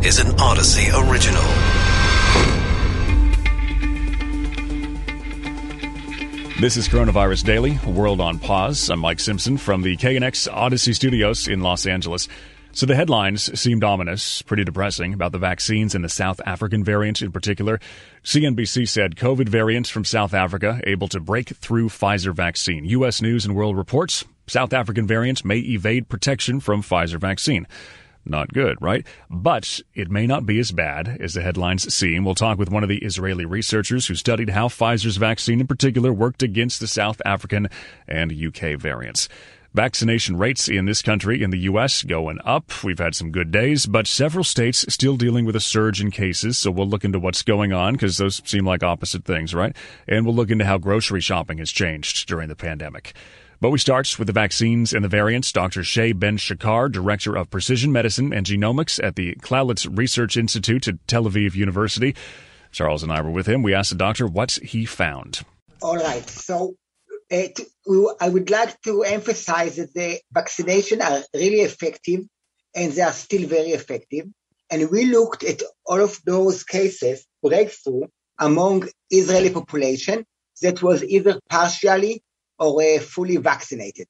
This is an Odyssey original. This is Coronavirus Daily, a world on pause. I'm Mike Simpson from the KNX Odyssey Studios in Los Angeles. So the headlines seemed ominous, pretty depressing, about the vaccines and the South African variant in particular. CNBC said COVID variants from South Africa able to break through Pfizer vaccine. U.S. News and World Reports, South African variants may evade protection from Pfizer vaccine. Not good, right? But it may not be as bad as the headlines seem. We'll talk with one of the Israeli researchers who studied how Pfizer's vaccine in particular worked against the South African and UK variants. Vaccination rates in this country, in the U.S., going up. We've had some good days, but several states still dealing with a surge in cases. So we'll look into what's going on because those seem like opposite things, right? And we'll look into how grocery shopping has changed during the pandemic. But we start with the vaccines and the variants. Dr. Shay Ben Shachar, Director of Precision Medicine and Genomics at the Clalit Research Institute at Tel Aviv University. Charles and I were with him. We asked the doctor what he found. All right. So I would like to emphasize that the vaccinations are really effective, and they are still very effective. And we looked at all of those cases, breakthrough, among Israeli population that was either partially or fully vaccinated.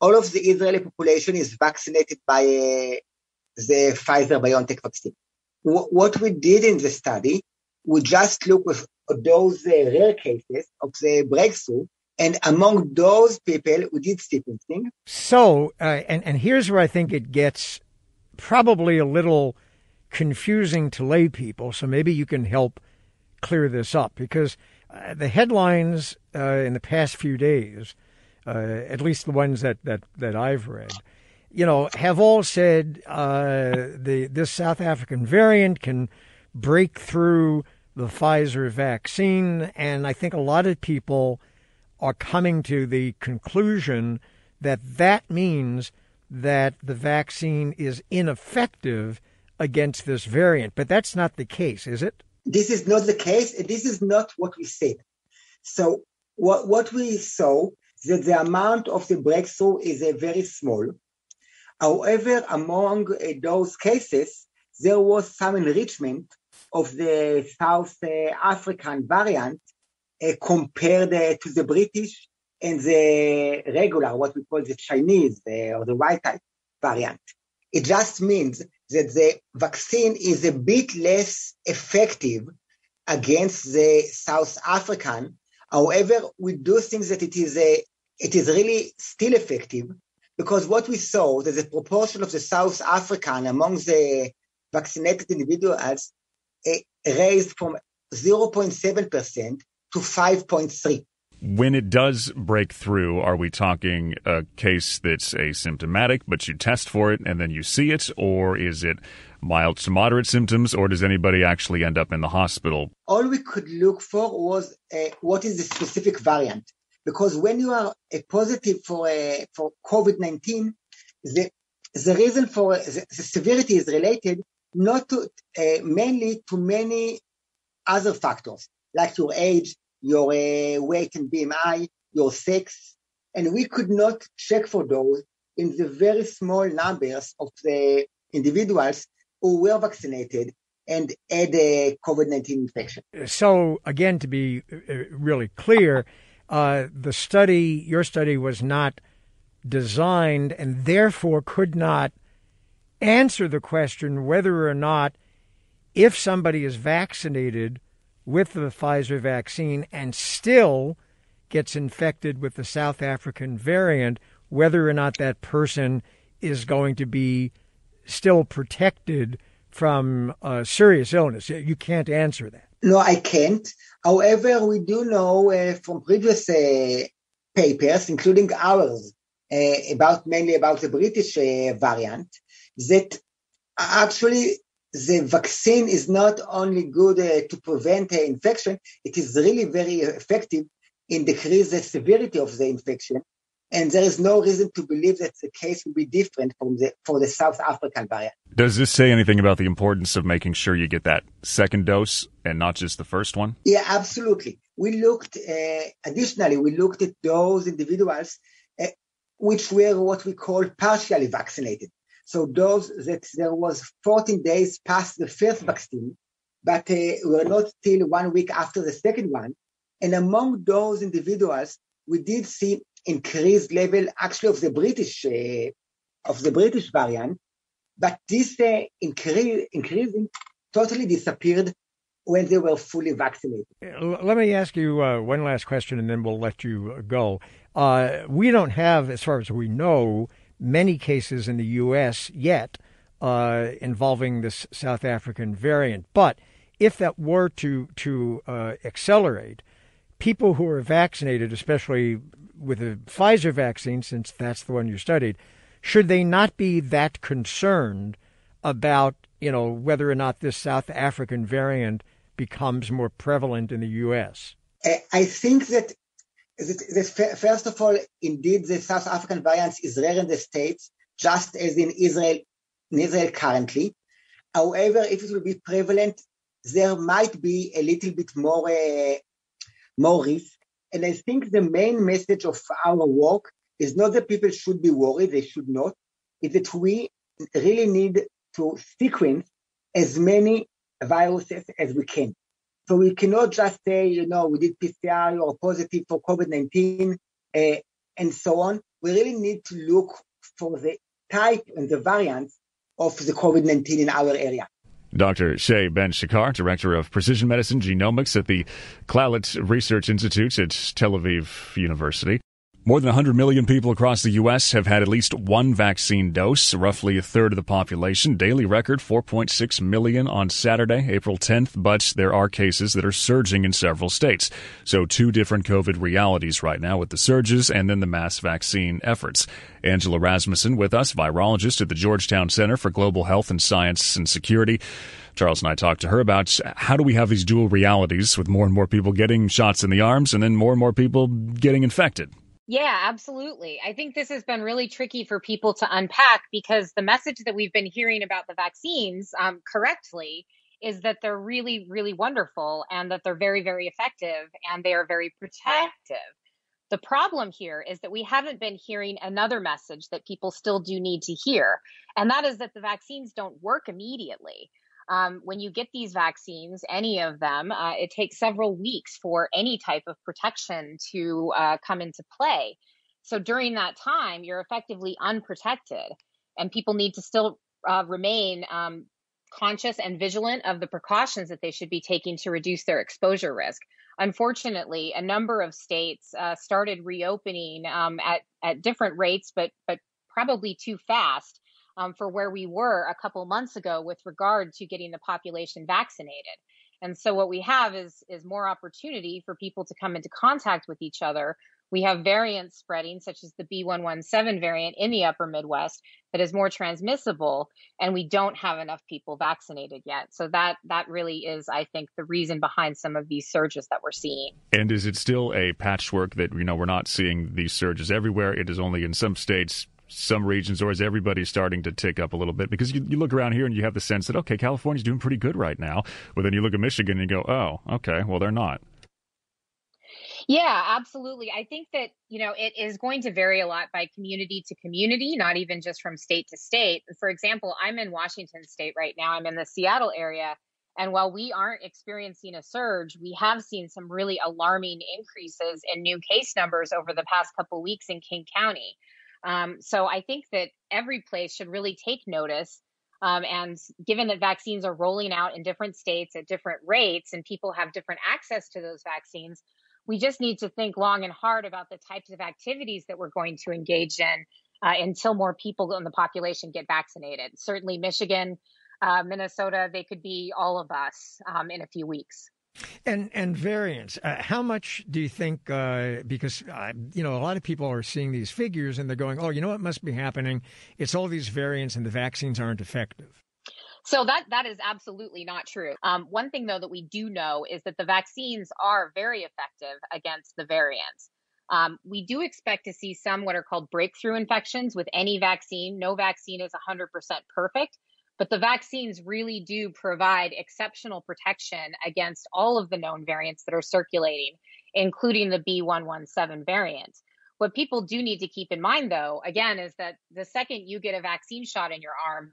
All of the Israeli population is vaccinated by the Pfizer-BioNTech vaccine. What we did in the study, we just looked at those rare cases of the breakthrough, and among those people, we did sequencing. So, and here's where I think it gets probably a little confusing to lay people, so maybe you can help clear this up, because the headlines in the past few days, at least the ones that I've read, have all said this South African variant can break through the Pfizer vaccine. And I think a lot of people are coming to the conclusion that means that the vaccine is ineffective against this variant. But that's not the case, is it? This is not the case. This is not what we said. So what we saw, that the amount of the breakthrough is very small. However, among those cases, there was some enrichment of the South African variant compared to the British and the regular, what we call the Chinese or the white type variant. It just means that the vaccine is a bit less effective against the South African. However, we do think that it is really still effective, because what we saw, that the proportion of the South African among the vaccinated individuals raised from 0.7% to 5.3%. When it does break through, are we talking a case that's asymptomatic, but you test for it and then you see it? Or is it mild to moderate symptoms? Or does anybody actually end up in the hospital? All we could look for was what is the specific variant. Because when you are positive for COVID-19, the reason for the severity is related not to mainly to many other factors, like your age, your weight and BMI, your sex, and we could not check for those in the very small numbers of the individuals who were vaccinated and had a COVID-19 infection. So again, to be really clear, your study was not designed and therefore could not answer the question whether or not, if somebody is vaccinated with the Pfizer vaccine and still gets infected with the South African variant, whether or not that person is going to be still protected from serious illness. You can't answer that. No, I can't. However, we do know from previous papers, including ours, mainly about the British variant, that actually the vaccine is not only good to prevent infection, it is really very effective in decreasing the severity of the infection. And there is no reason to believe that the case will be different for the South African variant. Does this say anything about the importance of making sure you get that second dose and not just the first one? Yeah, absolutely. We looked, additionally, at those individuals which were what we call partially vaccinated. So those that there was 14 days past the first vaccine, but were not till 1 week after the second one. And among those individuals, we did see increased level actually of the British variant, but this increasing totally disappeared when they were fully vaccinated. Let me ask you one last question, and then we'll let you go. We don't have, as far as we know, many cases in the U.S. yet involving this South African variant. But if that were to accelerate, people who are vaccinated, especially with the Pfizer vaccine, since that's the one you studied, should they not be that concerned about, whether or not this South African variant becomes more prevalent in the U.S.? I think that first of all, indeed, the South African variant is rare in the States, just as in Israel currently. However, if it will be prevalent, there might be a little bit more risk. And I think the main message of our work is not that people should be worried, they should not. It's that we really need to sequence as many viruses as we can. So we cannot just say, we did PCR or positive for COVID-19 and so on. We really need to look for the type and the variants of the COVID-19 in our area. Dr. Shay Ben Shachar, Director of Precision Medicine Genomics at the Clalit Research Institute at Tel Aviv University. More than 100 million people across the U.S. have had at least one vaccine dose, roughly a third of the population. Daily record, 4.6 million on Saturday, April 10th, but there are cases that are surging in several states. So two different COVID realities right now with the surges and then the mass vaccine efforts. Angela Rasmussen with us, virologist at the Georgetown Center for Global Health and Science and Security. Charles and I talked to her about how do we have these dual realities with more and more people getting shots in the arms and more people getting infected. Yeah, absolutely. I think this has been really tricky for people to unpack because the message that we've been hearing about the vaccines correctly is that they're really, really wonderful and that they're very, very effective and they are very protective. The problem here is that we haven't been hearing another message that people still do need to hear, and that is that the vaccines don't work immediately. When you get these vaccines, any of them, it takes several weeks for any type of protection to come into play. So during that time, you're effectively unprotected, and people need to still remain conscious and vigilant of the precautions that they should be taking to reduce their exposure risk. Unfortunately, a number of states started reopening at different rates, but probably too fast. For where we were a couple months ago with regard to getting the population vaccinated. And so what we have is more opportunity for people to come into contact with each other. We have variants spreading, such as the B117 variant in the upper Midwest, that is more transmissible, and we don't have enough people vaccinated yet. So that really is, I think, the reason behind some of these surges that we're seeing. And is it still a patchwork that, we're not seeing these surges everywhere? It is only in some states, some regions, or is everybody starting to tick up a little bit? Because you look around here and you have the sense that, okay, California's doing pretty good right now. But then you look at Michigan and you go, oh, okay, well, they're not. Yeah, absolutely. I think that, it is going to vary a lot by community to community, not even just from state to state. For example, I'm in Washington state right now. I'm in the Seattle area. And while we aren't experiencing a surge, we have seen some really alarming increases in new case numbers over the past couple weeks in King County. So I think that every place should really take notice. And given that vaccines are rolling out in different states at different rates and people have different access to those vaccines, we just need to think long and hard about the types of activities that we're going to engage in until more people in the population get vaccinated. Certainly Michigan, Minnesota, they could be all of us in a few weeks. And variants, how much do you think, because, a lot of people are seeing these figures and they're going, oh, what must be happening? It's all these variants and the vaccines aren't effective. So that is absolutely not true. One thing, though, that we do know is that the vaccines are very effective against the variants. We do expect to see some what are called breakthrough infections with any vaccine. No vaccine is 100% perfect. But the vaccines really do provide exceptional protection against all of the known variants that are circulating, including the B117 variant. What people do need to keep in mind, though, again, is that the second you get a vaccine shot in your arm,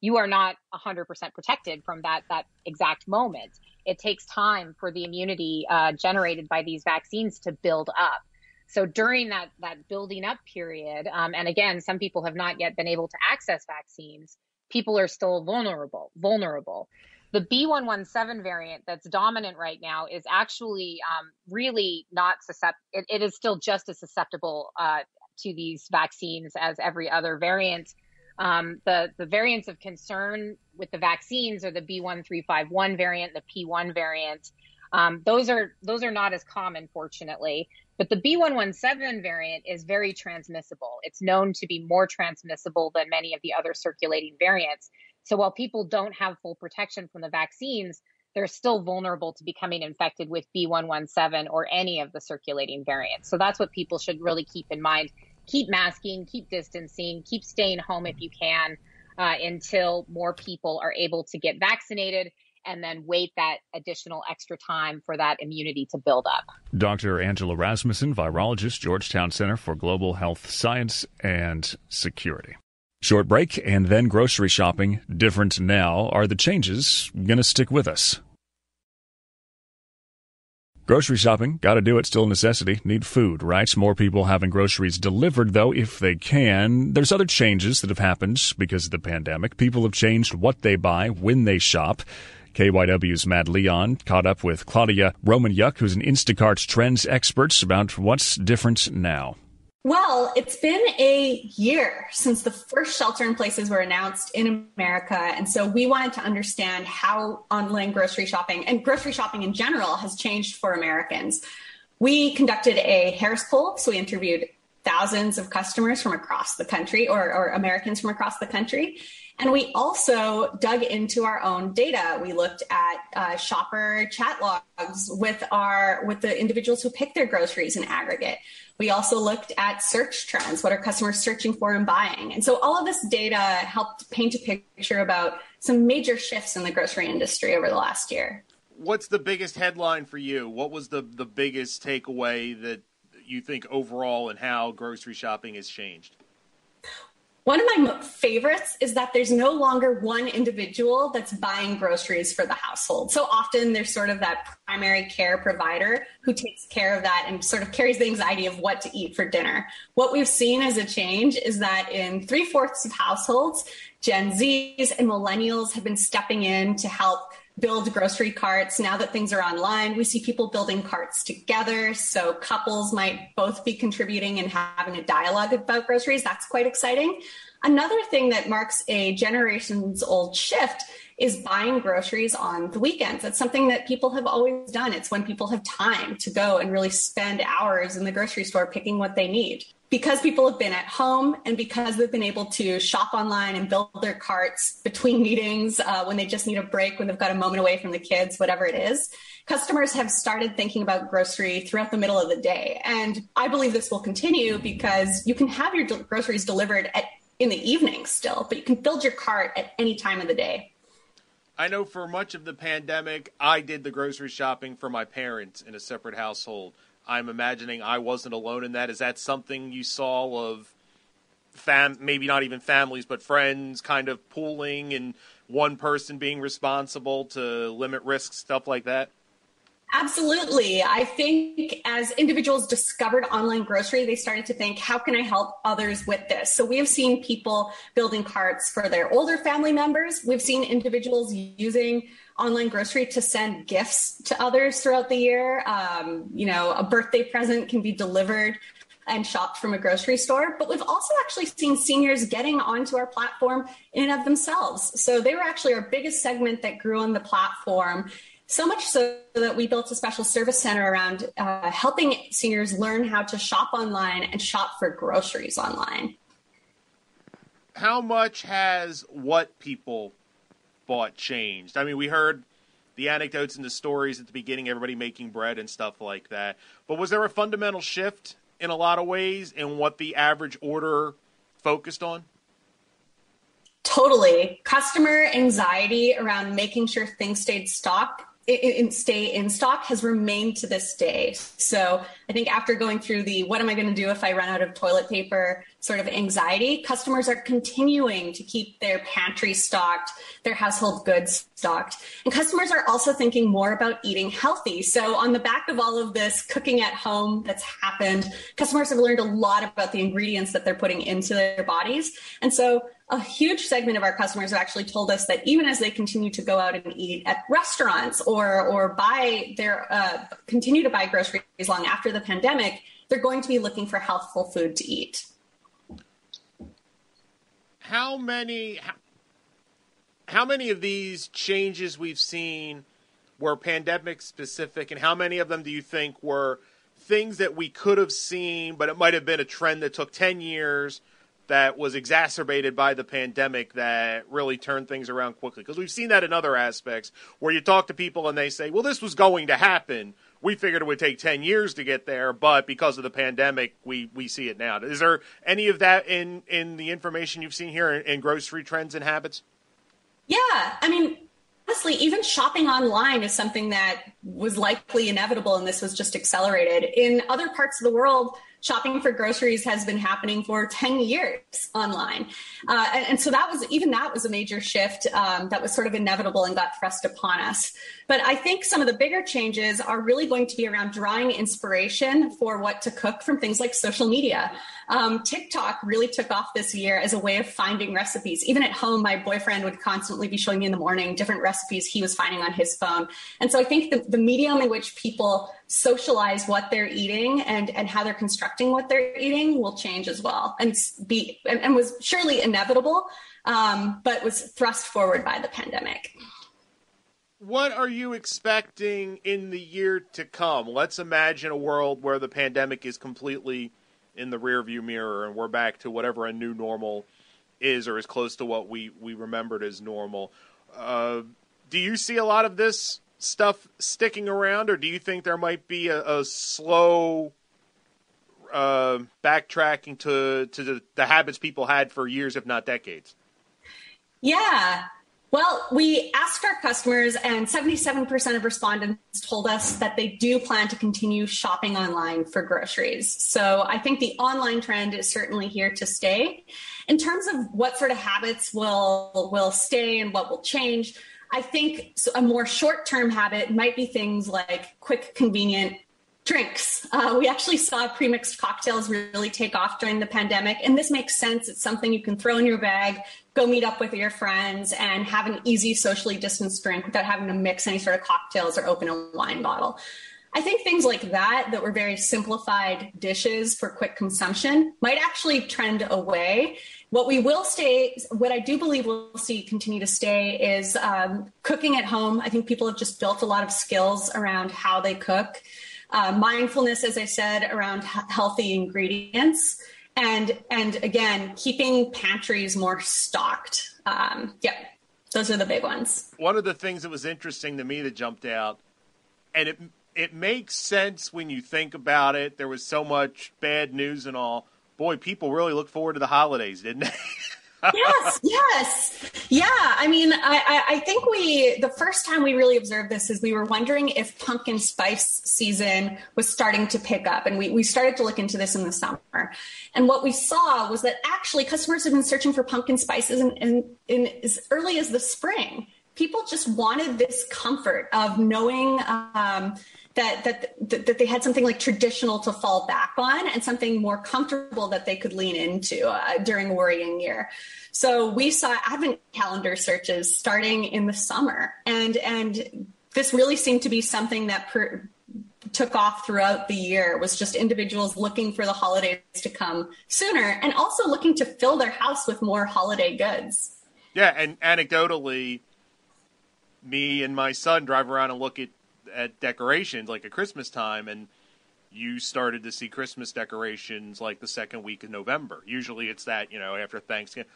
you are not 100% protected from that exact moment. It takes time for the immunity generated by these vaccines to build up. So during that building up period, and again, some people have not yet been able to access vaccines, people are still vulnerable. The B.1.1.7 variant that's dominant right now is actually really not susceptible. It is still just as susceptible to these vaccines as every other variant. The variants of concern with the vaccines are the B.1.351 variant, the P.1 variant. Those are not as common, fortunately. But the B.1.1.7 variant is very transmissible. It's known to be more transmissible than many of the other circulating variants. So while people don't have full protection from the vaccines, they're still vulnerable to becoming infected with B.1.1.7 or any of the circulating variants. So that's what people should really keep in mind. Keep masking, keep distancing, keep staying home if you can until more people are able to get vaccinated, and then wait that additional extra time for that immunity to build up. Dr. Angela Rasmussen, virologist, Georgetown Center for Global Health Science and Security. Short break, and then grocery shopping. Different now. Are the changes going to stick with us? Grocery shopping, got to do it, still a necessity. Need food, right? More people having groceries delivered, though, if they can. There's other changes that have happened because of the pandemic. People have changed what they buy, when they shop. KYW's Matt Leon caught up with Claudia Roman-Yuck, who's an Instacart trends expert, about what's different now. Well, it's been a year since the first shelter-in-places were announced in America, and so we wanted to understand how online grocery shopping and grocery shopping in general has changed for Americans. We conducted a Harris poll, so we interviewed thousands of customers from across the country, or Americans from across the country. And we also dug into our own data. We looked at shopper chat logs with the individuals who pick their groceries in aggregate. We also looked at search trends. What are customers searching for and buying? And so all of this data helped paint a picture about some major shifts in the grocery industry over the last year. What's the biggest headline for you? What was the biggest takeaway that you think overall and how grocery shopping has changed? One of my favorites is that there's no longer one individual that's buying groceries for the household. So often there's sort of that primary care provider who takes care of that and sort of carries the anxiety of what to eat for dinner. What we've seen as a change is that in 3/4 of households, Gen Zs and millennials have been stepping in to help build grocery carts. Now that things are online, we see people building carts together. So couples might both be contributing and having a dialogue about groceries. That's quite exciting. Another thing that marks a generations old shift is buying groceries on the weekends. That's something that people have always done. It's when people have time to go and really spend hours in the grocery store picking what they need. Because people have been at home and because they've been able to shop online and build their carts between meetings, when they just need a break, when they've got a moment away from the kids, whatever it is, customers have started thinking about grocery throughout the middle of the day. And I believe this will continue because you can have your groceries delivered in the evening still, but you can build your cart at any time of the day. I know for much of the pandemic, I did the grocery shopping for my parents in a separate household. I'm imagining I wasn't alone in that. Is that something you saw of maybe not even families, but friends kind of pooling and one person being responsible to limit risks, stuff like that? Absolutely. I think as individuals discovered online grocery, they started to think, how can I help others with this? So we have seen people building carts for their older family members. We've seen individuals using online grocery to send gifts to others throughout the year. A birthday present can be delivered and shopped from a grocery store. But we've also actually seen seniors getting onto our platform in and of themselves. So they were actually our biggest segment that grew on the platform. So much so that we built a special service center around helping seniors learn how to shop online and shop for groceries online. How much has what people bought changed? I mean, we heard the anecdotes and the stories at the beginning, everybody making bread and stuff like that. But was there a fundamental shift in a lot of ways in what the average order focused on? Totally. Customer anxiety around making sure things stayed stocked stay in stock has remained to this day. So I think after going through the what am I going to do if I run out of toilet paper sort of anxiety, customers are continuing to keep their pantry stocked, their household goods stocked. And customers are also thinking more about eating healthy. So on the back of all of this cooking at home that's happened, customers have learned a lot about the ingredients that they're putting into their bodies. And so a huge segment of our customers have actually told us that even as they continue to go out and eat at restaurants or buy their continue to buy groceries long after the pandemic, they're going to be looking for healthful food to eat. How many of these changes we've seen were pandemic specific, and how many of them do you think were things that we could have seen, but it might have been a trend that took 10 years that was exacerbated by the pandemic that really turned things around quickly? Because we've seen that in other aspects where you talk to people and they say, well, this was going to happen. We figured it would take 10 years to get there, but because of the pandemic, we see it now. Is there any of that in the information you've seen here in grocery trends and habits? Yeah. I mean, honestly, even shopping online is something that was likely inevitable, and this was just accelerated. In other parts of the world, shopping for groceries has been happening for 10 years online. And so that was a major shift that was sort of inevitable and got thrust upon us. But I think some of the bigger changes are really going to be around drawing inspiration for what to cook from things like social media. TikTok really took off this year as a way of finding recipes. Even at home, my boyfriend would constantly be showing me in the morning different recipes he was finding on his phone. And so I think the medium in which people socialize what they're eating and how they're constructing what they're eating will change as well, and was surely inevitable, but was thrust forward by the pandemic. What are you expecting in the year to come? Let's imagine a world where the pandemic is completely in the rearview mirror and we're back to whatever a new normal is, or as close to what we remembered as normal. Do you see a lot of this stuff sticking around, or do you think there might be a slow backtracking to the habits people had for years, if not decades? Yeah. Well, we asked our customers, and 77% of respondents told us that they do plan to continue shopping online for groceries. So I think the online trend is certainly here to stay. In terms of what sort of habits will stay and what will change, I think a more short-term habit might be things like quick, convenient drinks. We actually saw pre-mixed cocktails really take off during the pandemic, and this makes sense. It's something you can throw in your bag, go meet up with your friends, and have an easy socially distanced drink without having to mix any sort of cocktails or open a wine bottle. I think things like that were very simplified dishes for quick consumption might actually trend away. What I do believe we'll see continue to stay is cooking at home. I think people have just built a lot of skills around how they cook. Mindfulness, as I said, around healthy ingredients. And again, keeping pantries more stocked. Those are the big ones. One of the things that was interesting to me that jumped out, and it makes sense when you think about it. There was so much bad news and all. Boy, people really look forward to the holidays, didn't they? Yes. Yeah. I mean, I think the first time we really observed this is we were wondering if pumpkin spice season was starting to pick up. And we started to look into this in the summer. And what we saw was that actually customers have been searching for pumpkin spices in as early as the spring. People just wanted this comfort of knowing that they had something like traditional to fall back on and something more comfortable that they could lean into during a worrying year. So we saw advent calendar searches starting in the summer. And this really seemed to be something that took off throughout the year, was just individuals looking for the holidays to come sooner and also looking to fill their house with more holiday goods. Yeah, and anecdotally, me and my son drive around and look at decorations like at Christmas time, and you started to see Christmas decorations like the second week of November. Usually it's that, after Thanksgiving.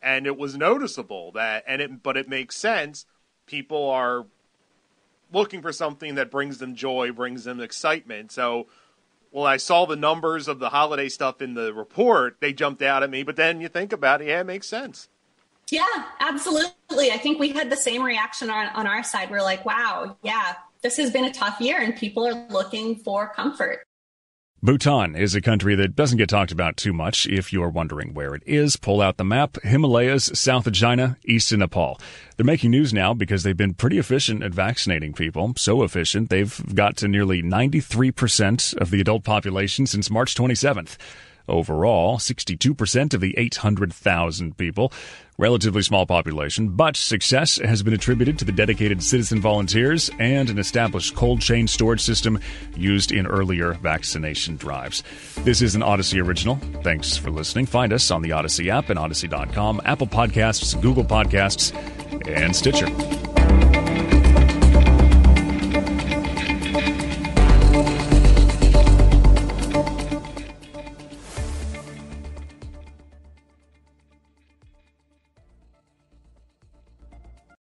And it was noticeable but it makes sense. People are looking for something that brings them joy, brings them excitement. So well, I saw the numbers of the holiday stuff in the report, they jumped out at me, but then you think about it, yeah, it makes sense. Yeah, absolutely. I think we had the same reaction on our side. We're like, wow, yeah, this has been a tough year and people are looking for comfort. Bhutan is a country that doesn't get talked about too much. If you're wondering where it is, pull out the map. Himalayas, south of China, east of Nepal. They're making news now because they've been pretty efficient at vaccinating people. So efficient, they've got to nearly 93% of the adult population since March 27th. Overall, 62% of the 800,000 people. Relatively small population, but success has been attributed to the dedicated citizen volunteers and an established cold chain storage system used in earlier vaccination drives. This is an Odyssey original. Thanks for listening. Find us on the Odyssey app and Odyssey.com, Apple Podcasts, Google Podcasts, and Stitcher.